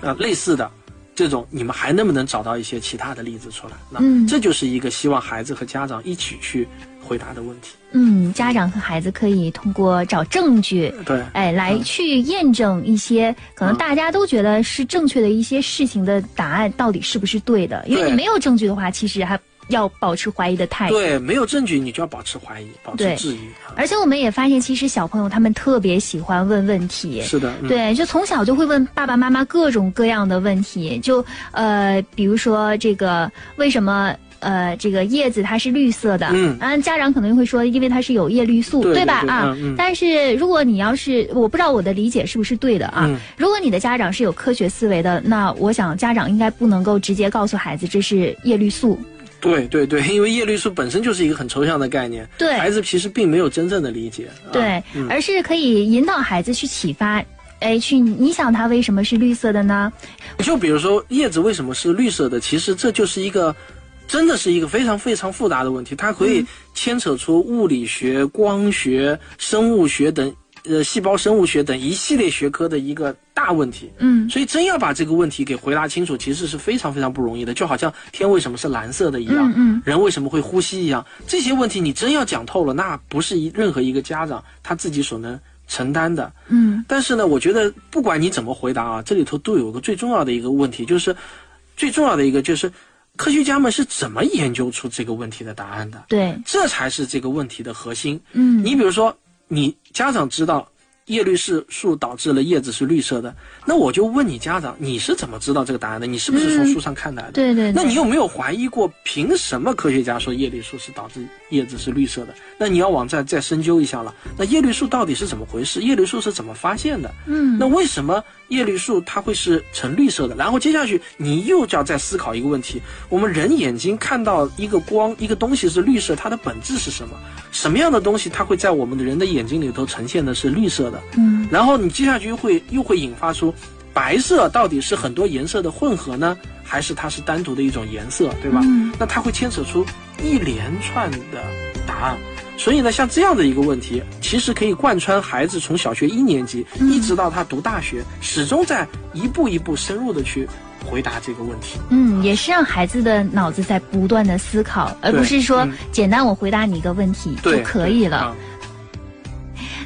啊，类似的这种，你们还能不能找到一些其他的例子出来？那、嗯、这就是一个希望孩子和家长一起去回答的问题。嗯，家长和孩子可以通过找证据，对，哎，来去验证一些、嗯、可能大家都觉得是正确的一些事情的答案到底是不是对的？因为你没有证据的话，其实还要保持怀疑的态度。对，没有证据你就要保持怀疑，保持质疑。而且我们也发现，其实小朋友他们特别喜欢问问题。是的，嗯、对，就从小就会问爸爸妈妈各种各样的问题。就呃，比如说这个为什么呃这个叶子它是绿色的？嗯，啊，家长可能会说，因为它是有叶绿素， 对, 对吧？对对啊，嗯、但是如果你要是，我不知道我的理解是不是对的啊？嗯、如果你的家长是有科学思维的，那我想家长应该不能够直接告诉孩子这是叶绿素。对对对，因为叶绿素本身就是一个很抽象的概念，对孩子其实并没有真正的理解。对，啊嗯、而是可以引导孩子去启发，哎，去你想它为什么是绿色的呢？就比如说叶子为什么是绿色的，其实这就是一个，真的是一个非常非常复杂的问题，它可以牵扯出物理学、光学、生物学等。呃，细胞生物学等一系列学科的一个大问题，嗯，所以真要把这个问题给回答清楚，其实是非常非常不容易的，就好像天为什么是蓝色的一样，嗯嗯，人为什么会呼吸一样，这些问题你真要讲透了，那不是一任何一个家长他自己所能承担的。嗯，但是呢，我觉得不管你怎么回答啊，这里头都有个最重要的一个问题，就是最重要的一个就是科学家们是怎么研究出这个问题的答案的？对，这才是这个问题的核心。嗯，你比如说，你家长知道叶绿素导致了叶子是绿色的，那我就问你家长，你是怎么知道这个答案的？你是不是从书上看来的？嗯、对, 对对。那你有没有怀疑过，凭什么科学家说叶绿素是导致叶子是绿色的？那你要往再再深究一下了。那叶绿素到底是怎么回事？叶绿素是怎么发现的？嗯。那为什么叶绿素它会是呈绿色的？然后接下去你又就要再思考一个问题：我们人眼睛看到一个光一个东西是绿色，它的本质是什么？什么样的东西它会在我们的人的眼睛里头呈现的是绿色的？嗯，然后你接下去又会又会引发出，白色到底是很多颜色的混合呢，还是它是单独的一种颜色，对吧？嗯，那它会牵扯出一连串的答案。所以呢，像这样的一个问题，其实可以贯穿孩子从小学一年级、嗯、一直到他读大学，始终在一步一步深入的去回答这个问题。嗯，也是让孩子的脑子在不断的思考，而不是说、嗯、简单我回答你一个问题就可以了。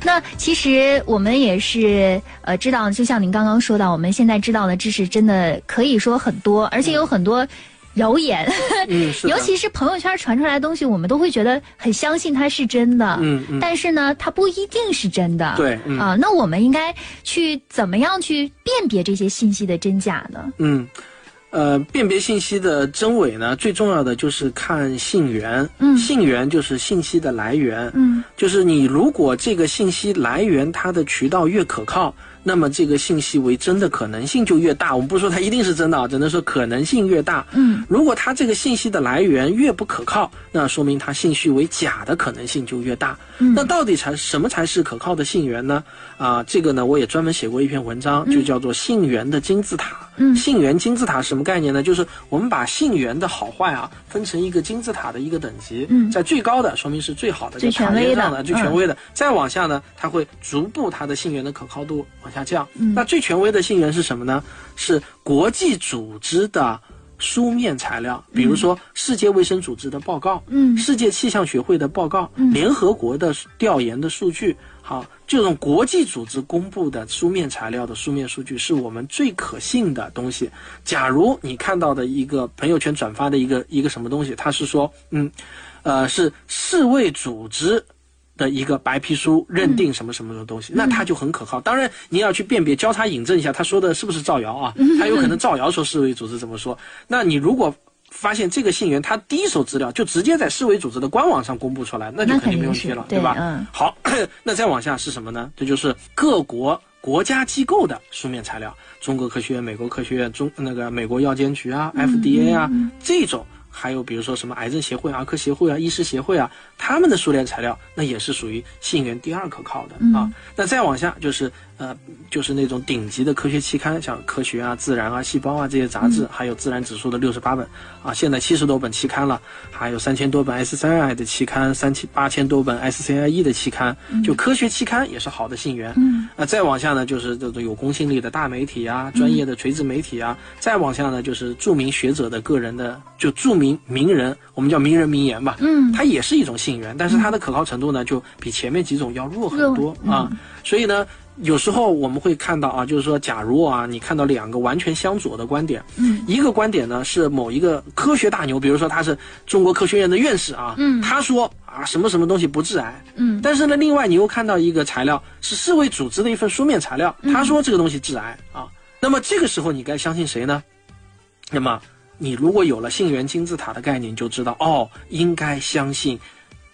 那其实我们也是呃知道，就像您刚刚说到，我们现在知道的知识真的可以说很多，而且有很多谣言，嗯、尤其是朋友圈传出来的东西，我们都会觉得很相信它是真的。嗯，嗯但是呢，它不一定是真的。对，啊、嗯呃，那我们应该去怎么样去辨别这些信息的真假呢？嗯。呃，辨别信息的真伪呢，最重要的就是看信源。嗯，信源就是信息的来源。嗯，就是你如果这个信息来源它的渠道越可靠，那么这个信息为真的可能性就越大。我们不说它一定是真的啊，只能说可能性越大。嗯，如果它这个信息的来源越不可靠，那说明它信息为假的可能性就越大。嗯，那到底才什么才是可靠的信源呢？啊、呃，这个呢，我也专门写过一篇文章，就叫做《信源的金字塔》。嗯，信源金字塔是什么概念呢？就是我们把信源的好坏啊分成一个金字塔的一个等级，嗯，在最高的说明是最好的、最权威的、最权威的，再往下呢，它会逐步它的信源的可靠度往下降。嗯，那最权威的信源是什么呢？是国际组织的书面材料，比如说世界卫生组织的报告，嗯，世界气象学会的报告，嗯，联合国的调研的数据。好，这种国际组织公布的书面材料的书面数据是我们最可信的东西。假如你看到的一个朋友圈转发的一个一个什么东西，它是说，嗯，呃，是世卫组织的一个白皮书认定什么什么的东西，嗯、那它就很可靠。当然，你要去辨别交叉引证一下，他说的是不是造谣啊？他有可能造谣说世卫组织怎么说。那你如果发现这个信源，它第一手资料就直接在世卫组织的官网上公布出来，那就肯定没问题了，对吧？嗯、好，那再往下是什么呢？这就是各国国家机构的书面材料，中国科学院、美国科学院、中那个美国药监局啊、嗯、F D A 啊、嗯、这种，还有比如说什么癌症协会、儿科协会啊、医师协会啊，他们的书面材料，那也是属于信源第二可靠的、嗯、啊。那再往下就是呃，就是那种顶级的科学期刊，像《科学》啊、《自然》啊、《细胞》啊这些杂志，嗯、还有《自然》指数的六十八本啊，现在七十多本期刊了，还有三千多本 S C I 的期刊，三千八千多本 S C I E 的期刊，就科学期刊也是好的信源。嗯，那、啊、再往下呢，就是这种有公信力的大媒体啊、专业的垂直媒体啊，嗯、再往下呢，就是著名学者的个人的，就著名名人，我们叫名人名言吧。嗯，它也是一种信源，但是它的可靠程度呢，就比前面几种要弱很多、嗯、啊。所以呢，有时候我们会看到啊，就是说，假如啊，你看到两个完全相左的观点，嗯，一个观点呢是某一个科学大牛，比如说他是中国科学院的院士啊，嗯，他说啊什么什么东西不致癌，嗯，但是呢，另外你又看到一个材料是世卫组织的一份书面材料，他说这个东西致癌啊，那么这个时候你该相信谁呢？那么你如果有了信源金字塔的概念，你就知道哦，应该相信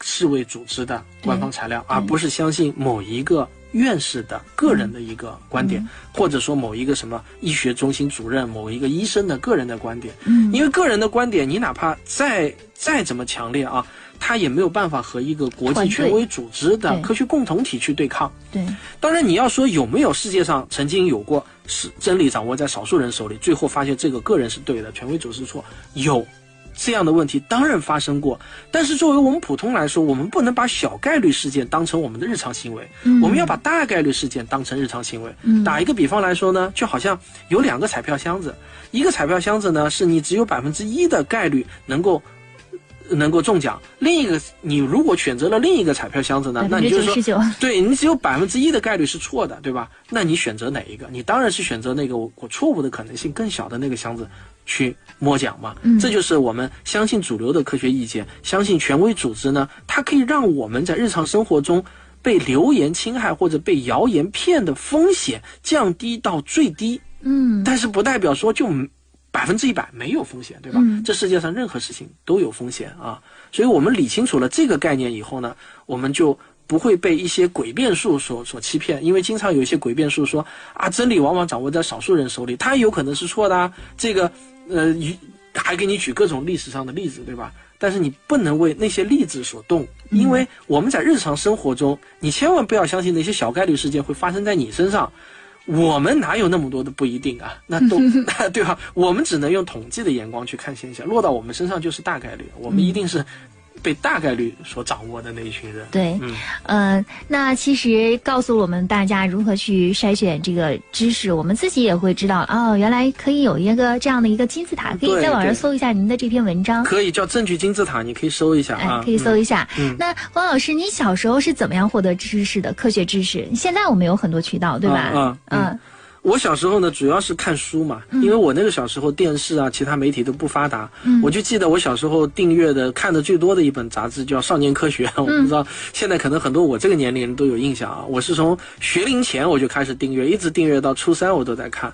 世卫组织的官方材料，而不是相信某一个院士的个人的一个观点，嗯、或者说某一个什么医学中心主任、某一个医生的个人的观点，嗯、因为个人的观点，你哪怕再再怎么强烈啊，他也没有办法和一个国际权威组织的科学共同体去对抗。对，对当然你要说有没有世界上曾经有过是真理掌握在少数人手里，最后发现这个个人是对的，权威组织错，有。这样的问题当然发生过，但是作为我们普通来说，我们不能把小概率事件当成我们的日常行为，嗯、我们要把大概率事件当成日常行为。嗯、打一个比方来说呢，就好像有两个彩票箱子，一个彩票箱子呢是你只有百分之一的概率能够能够中奖。另一个，你如果选择了另一个彩票箱子呢，那你就说，对你只有百分之一的概率是错的，对吧？那你选择哪一个？你当然是选择那个我我错误的可能性更小的那个箱子去摸奖嘛。嗯，这就是我们相信主流的科学意见，相信权威组织呢，它可以让我们在日常生活中被流言侵害或者被谣言骗的风险降低到最低。嗯，但是不代表说就百分之一百没有风险，对吧？嗯，这世界上任何事情都有风险啊，所以我们理清楚了这个概念以后呢，我们就不会被一些诡辩术所所欺骗，因为经常有一些诡辩术说啊，真理往往掌握在少数人手里，它有可能是错的啊。这个呃，还给你举各种历史上的例子，对吧？但是你不能为那些例子所动，因为我们在日常生活中，你千万不要相信那些小概率事件会发生在你身上。我们哪有那么多的不一定啊？那都对吧？我们只能用统计的眼光去看现象，落到我们身上就是大概率，我们一定是被大概率所掌握的那一群人。对，嗯，呃，那其实告诉我们大家如何去筛选这个知识，我们自己也会知道哦，原来可以有一个这样的一个金字塔，可以在网上搜一下您的这篇文章，可以叫证据金字塔，你可以搜一下啊，哎，可以搜一下。嗯，那王老师，你小时候是怎么样获得知识的？科学知识，现在我们有很多渠道，对吧？嗯嗯。嗯，我小时候呢，主要是看书嘛，因为我那个小时候电视啊，其他媒体都不发达。嗯，我就记得我小时候订阅的、看的最多的一本杂志叫《少年科学》，我不知道，嗯，现在可能很多我这个年龄人都有印象啊。我是从学龄前我就开始订阅，一直订阅到初三我都在看。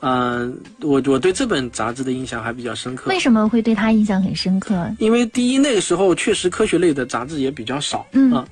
嗯，呃，我我对这本杂志的印象还比较深刻。为什么会对它印象很深刻？因为第一，那个时候确实科学类的杂志也比较少。嗯，啊，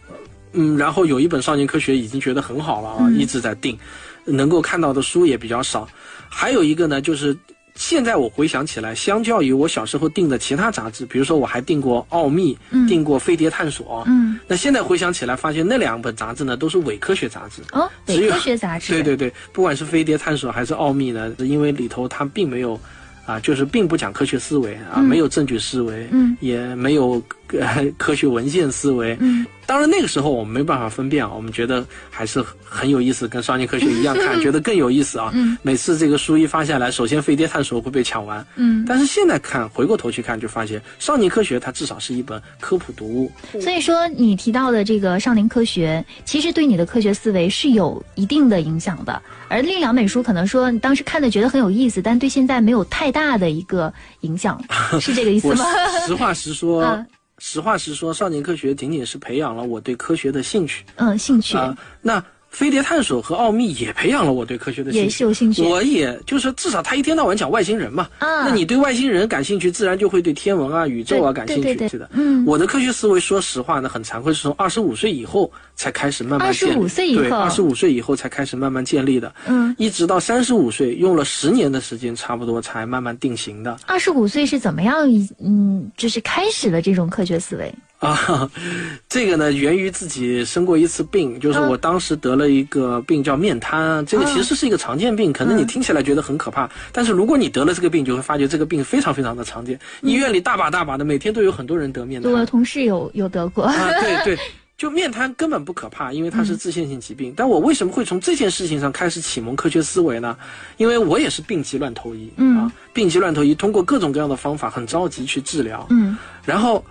嗯，然后有一本《少年科学》已经觉得很好了啊，嗯，一直在订。能够看到的书也比较少，还有一个呢，就是现在我回想起来，相较于我小时候订的其他杂志，比如说我还订过《奥秘》，嗯，订过《飞碟探索》，嗯，那现在回想起来，发现那两本杂志呢都是伪科学杂志。哦，伪科学杂志。对对对，不管是《飞碟探索》还是《奥秘》呢，因为里头它并没有啊，就是并不讲科学思维啊，嗯，没有证据思维，嗯，也没有，呃、科学文献思维。嗯，当然那个时候我们没办法分辨啊，我们觉得还是很有意思，跟少年科学一样看，觉得更有意思啊。嗯，每次这个书一发下来，首先飞碟探索会被抢完。嗯，但是现在看，回过头去看，就发现少年科学它至少是一本科普读物。所以说，你提到的这个少年科学，其实对你的科学思维是有一定的影响的。而另两本书可能说，你当时看的觉得很有意思，但对现在没有太大的一个影响，是这个意思吗？我实话实说。啊，实话实说，少年科学仅仅是培养了我对科学的兴趣。嗯，兴趣啊，呃。那飞碟探索和奥秘也培养了我对科学的兴趣。也是有兴趣。我也就是至少他一天到晚讲外星人嘛。啊，那你对外星人感兴趣，自然就会对天文啊、宇宙啊感兴趣。对对对对的。嗯，我的科学思维，说实话呢，很惭愧，是从二十五岁以后才开始慢慢建立。二十五岁以后。对，二十五岁以后才开始慢慢建立的。嗯，一直到三十五岁，用了十年的时间，差不多才慢慢定型的。二十五岁是怎么样？嗯，就是开始了这种科学思维。啊，这个呢，源于自己生过一次病，就是我当时得了一个病叫面瘫，这个其实是一个常见病，可能你听起来觉得很可怕，嗯，但是如果你得了这个病，就会发觉这个病非常非常的常见，医院里大把大把的，每天都有很多人得面瘫。我同事有有得过。啊，对对。就面瘫根本不可怕，因为它是自限性疾病，嗯。但我为什么会从这件事情上开始启蒙科学思维呢？因为我也是病急乱投医，嗯，啊，病急乱投医，通过各种各样的方法，很着急去治疗，嗯，然后。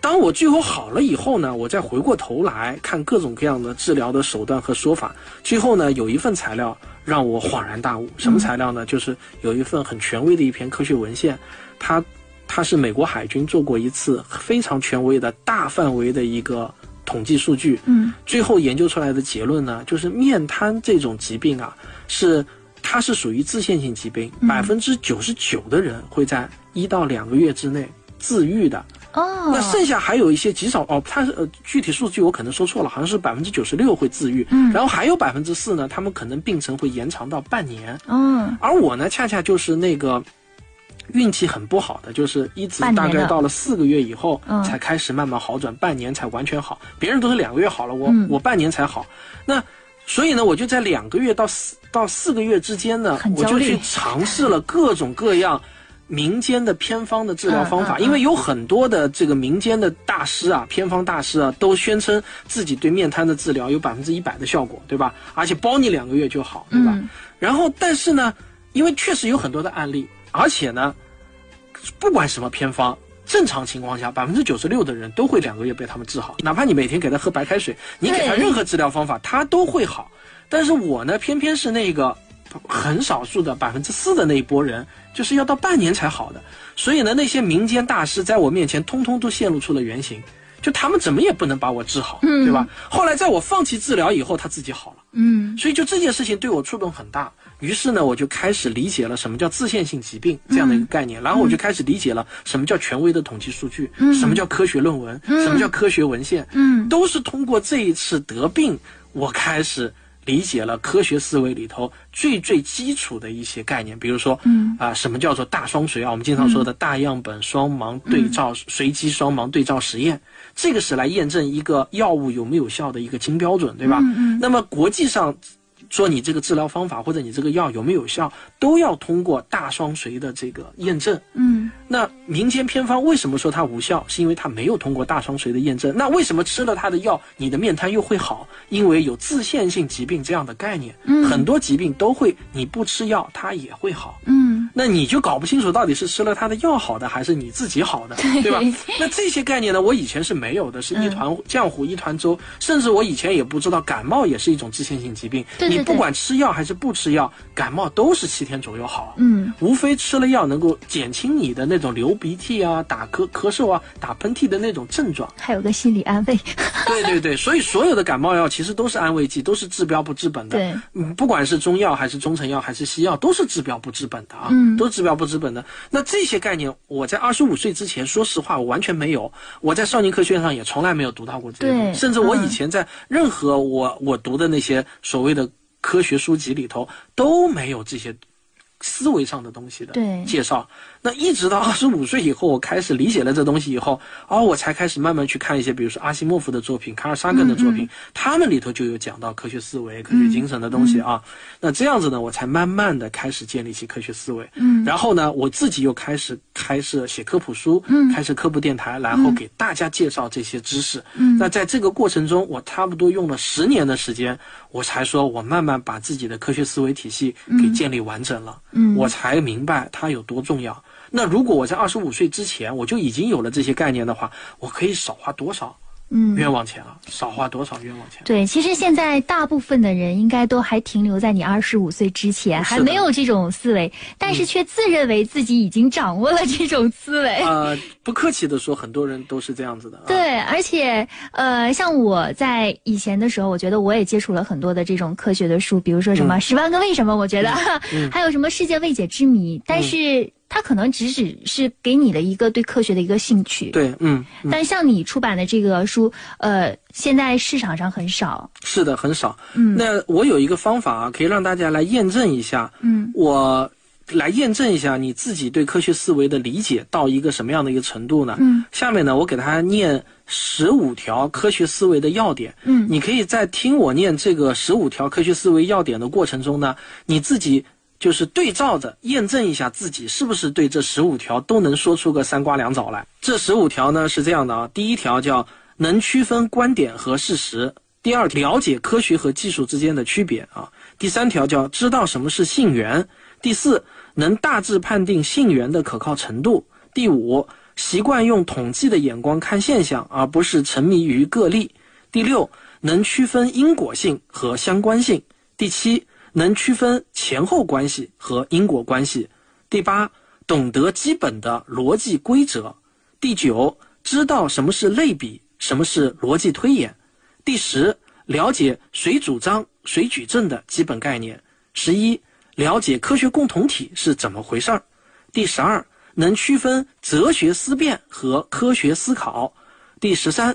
当我最后好了以后呢，我再回过头来看各种各样的治疗的手段和说法，最后呢，有一份材料让我恍然大悟。什么材料呢？就是有一份很权威的一篇科学文献，它它是美国海军做过一次非常权威的大范围的一个统计数据。嗯，最后研究出来的结论呢，就是面瘫这种疾病啊，是它是属于自限性疾病，百分之九十九的人会在一到两个月之内自愈的。哦，那剩下还有一些极少哦，它是呃具体数据我可能说错了，好像是百分之九十六会自愈，嗯，然后还有百分之四呢，他们可能病程会延长到半年。嗯，而我呢，恰恰就是那个运气很不好的，就是一直大概到了四个月以后才开始慢慢好转，嗯，半年才完全好，别人都是两个月好了，我、嗯、我半年才好。那所以呢，我就在两个月到四到四个月之间呢，我就去尝试了各种各样。民间的偏方的治疗方法，嗯嗯嗯，因为有很多的这个民间的大师啊，偏方大师啊，都宣称自己对面瘫的治疗有百分之一百的效果，对吧？而且包你两个月就好，对吧？嗯，然后，但是呢，因为确实有很多的案例，而且呢，不管什么偏方，正常情况下，百分之九十六的人都会两个月被他们治好。哪怕你每天给他喝白开水，你给他任何治疗方法，他都会好。但是我呢，偏偏是那个很少数的百分之四的那一波人，就是要到半年才好的。所以呢，那些民间大师在我面前，通通都泄露出了原形。就他们怎么也不能把我治好，嗯、对吧？后来在我放弃治疗以后，他自己好了。嗯，所以就这件事情对我触动很大。于是呢，我就开始理解了什么叫自限性疾病这样的一个概念，嗯、然后我就开始理解了什么叫权威的统计数据，嗯、什么叫科学论文，嗯、什么叫科学文献，嗯，都是通过这一次得病，我开始理解了科学思维里头最最基础的一些概念，比如说，嗯啊、呃，什么叫做大双随啊？我们经常说的大样本双盲对照、嗯、随机双盲对照实验，这个是来验证一个药物有没有效的一个金标准，对吧？嗯嗯、那么国际上说你这个治疗方法或者你这个药有没有效，都要通过大双随的这个验证。嗯，那民间偏方为什么说它无效？是因为它没有通过大双随的验证。那为什么吃了它的药，你的面瘫又会好？因为有自限性疾病这样的概念，嗯、很多疾病都会你不吃药它也会好。嗯，那你就搞不清楚到底是吃了它的药好的，还是你自己好的，对吧？那这些概念呢，我以前是没有的，是一团浆糊一团粥，甚至我以前也不知道感冒也是一种自限性疾病。对对对，你不管吃药还是不吃药，感冒都是七天左右好。嗯，无非吃了药能够减轻你的那。那种流鼻涕啊、打咳咳嗽啊、打喷嚏的那种症状，还有个心理安慰。对对对，所以所有的感冒药其实都是安慰剂，都是治标不治本的。对，嗯，不管是中药还是中成药还是西药，都是治标不治本的啊，嗯、都是治标不治本的。那这些概念，我在二十五岁之前，说实话，我完全没有。我在少年科学上也从来没有读到过这些，甚至我以前在任何我、嗯、我读的那些所谓的科学书籍里头都没有这些。思维上的东西的介绍，那一直到二十五岁以后，我开始理解了这东西以后，哦，我才开始慢慢去看一些，比如说阿西莫夫的作品、卡尔萨根的作品，嗯嗯、他们里头就有讲到科学思维、科学精神的东西啊。嗯嗯、那这样子呢，我才慢慢的开始建立起科学思维。嗯，然后呢，我自己又开始开始写科普书，嗯、开始科普电台，然后给大家介绍这些知识。嗯，那在这个过程中，我差不多用了十年的时间，我才说我慢慢把自己的科学思维体系给建立完整了。嗯嗯，我才明白它有多重要。那如果我在二十五岁之前我就已经有了这些概念的话，我可以少花多少冤枉钱啊？少花多少冤枉钱？对，其实现在大部分的人应该都还停留在你二十五岁之前，还没有这种思维，但是却自认为自己已经掌握了这种思维。嗯、呃，不客气的说，很多人都是这样子的。对，而且呃，像我在以前的时候，我觉得我也接触了很多的这种科学的书，比如说什么《十万个为什么》，我觉得、嗯、还有什么《世界未解之谜》，但是。嗯，它可能只只是给你的一个对科学的一个兴趣，对，嗯。嗯，但像你出版的这个书，呃，现在市场上很少。是的，很少。嗯，那我有一个方法啊，可以让大家来验证一下。嗯，我来验证一下你自己对科学思维的理解到一个什么样的一个程度呢？嗯，下面呢，我给大家念十五条科学思维的要点。嗯，你可以在听我念这个十五条科学思维要点的过程中呢，你自己。就是对照着验证一下自己是不是对这十五条都能说出个三瓜两枣来。这十五条呢是这样的啊，第一条叫能区分观点和事实；第二，了解科学和技术之间的区别啊；第三条叫知道什么是信源；第四，能大致判定信源的可靠程度；第五，习惯用统计的眼光看现象，而不是沉迷于个例；第六，能区分因果性和相关性；第七，能区分前后关系和因果关系；第八，懂得基本的逻辑规则；第九，知道什么是类比，什么是逻辑推演；第十，了解谁主张、谁举证的基本概念；十一，了解科学共同体是怎么回事儿；第十二，能区分哲学思辨和科学思考；第十三，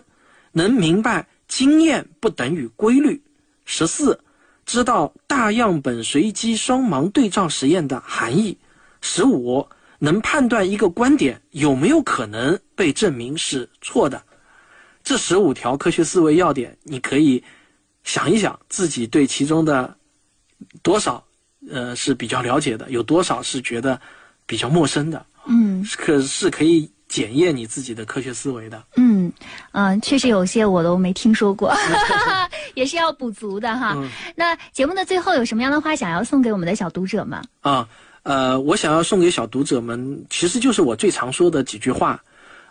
能明白经验不等于规律；十四，知道大样本随机双盲对照实验的含义；十五，能判断一个观点有没有可能被证明是错的。这十五条科学思维要点，你可以想一想自己对其中的多少呃是比较了解的，有多少是觉得比较陌生的。嗯，可是可以检验你自己的科学思维的。嗯嗯、呃，确实有些我都没听说过，也是要补足的哈。嗯、那节目的最后有什么样的话想要送给我们的小读者吗？啊、嗯、呃，我想要送给小读者们，其实就是我最常说的几句话。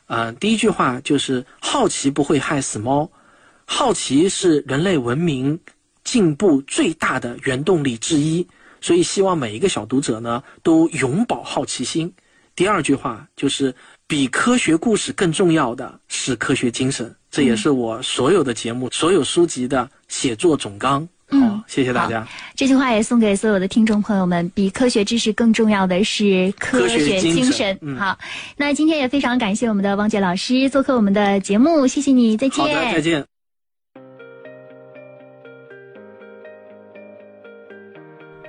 呃，第一句话就是好奇不会害死猫，好奇是人类文明进步最大的原动力之一，所以希望每一个小读者呢都永葆好奇心。第二句话就是比科学故事更重要的是科学精神，这也是我所有的节目、嗯、所有书籍的写作总纲。嗯，谢谢大家。这句话也送给所有的听众朋友们，比科学知识更重要的是科学精神。精神嗯、好，那今天也非常感谢我们的汪杰老师做客我们的节目，谢谢你，再见。好的，再见。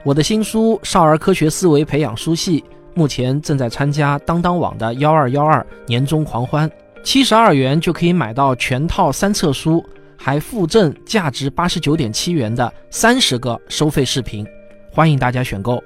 我的新书《少儿科学思维培养书系》目前正在参加当当网的幺二幺二年终狂欢，七十二元就可以买到全套三册书。还附赠价值八十九点七元的三十个收费视频，欢迎大家选购。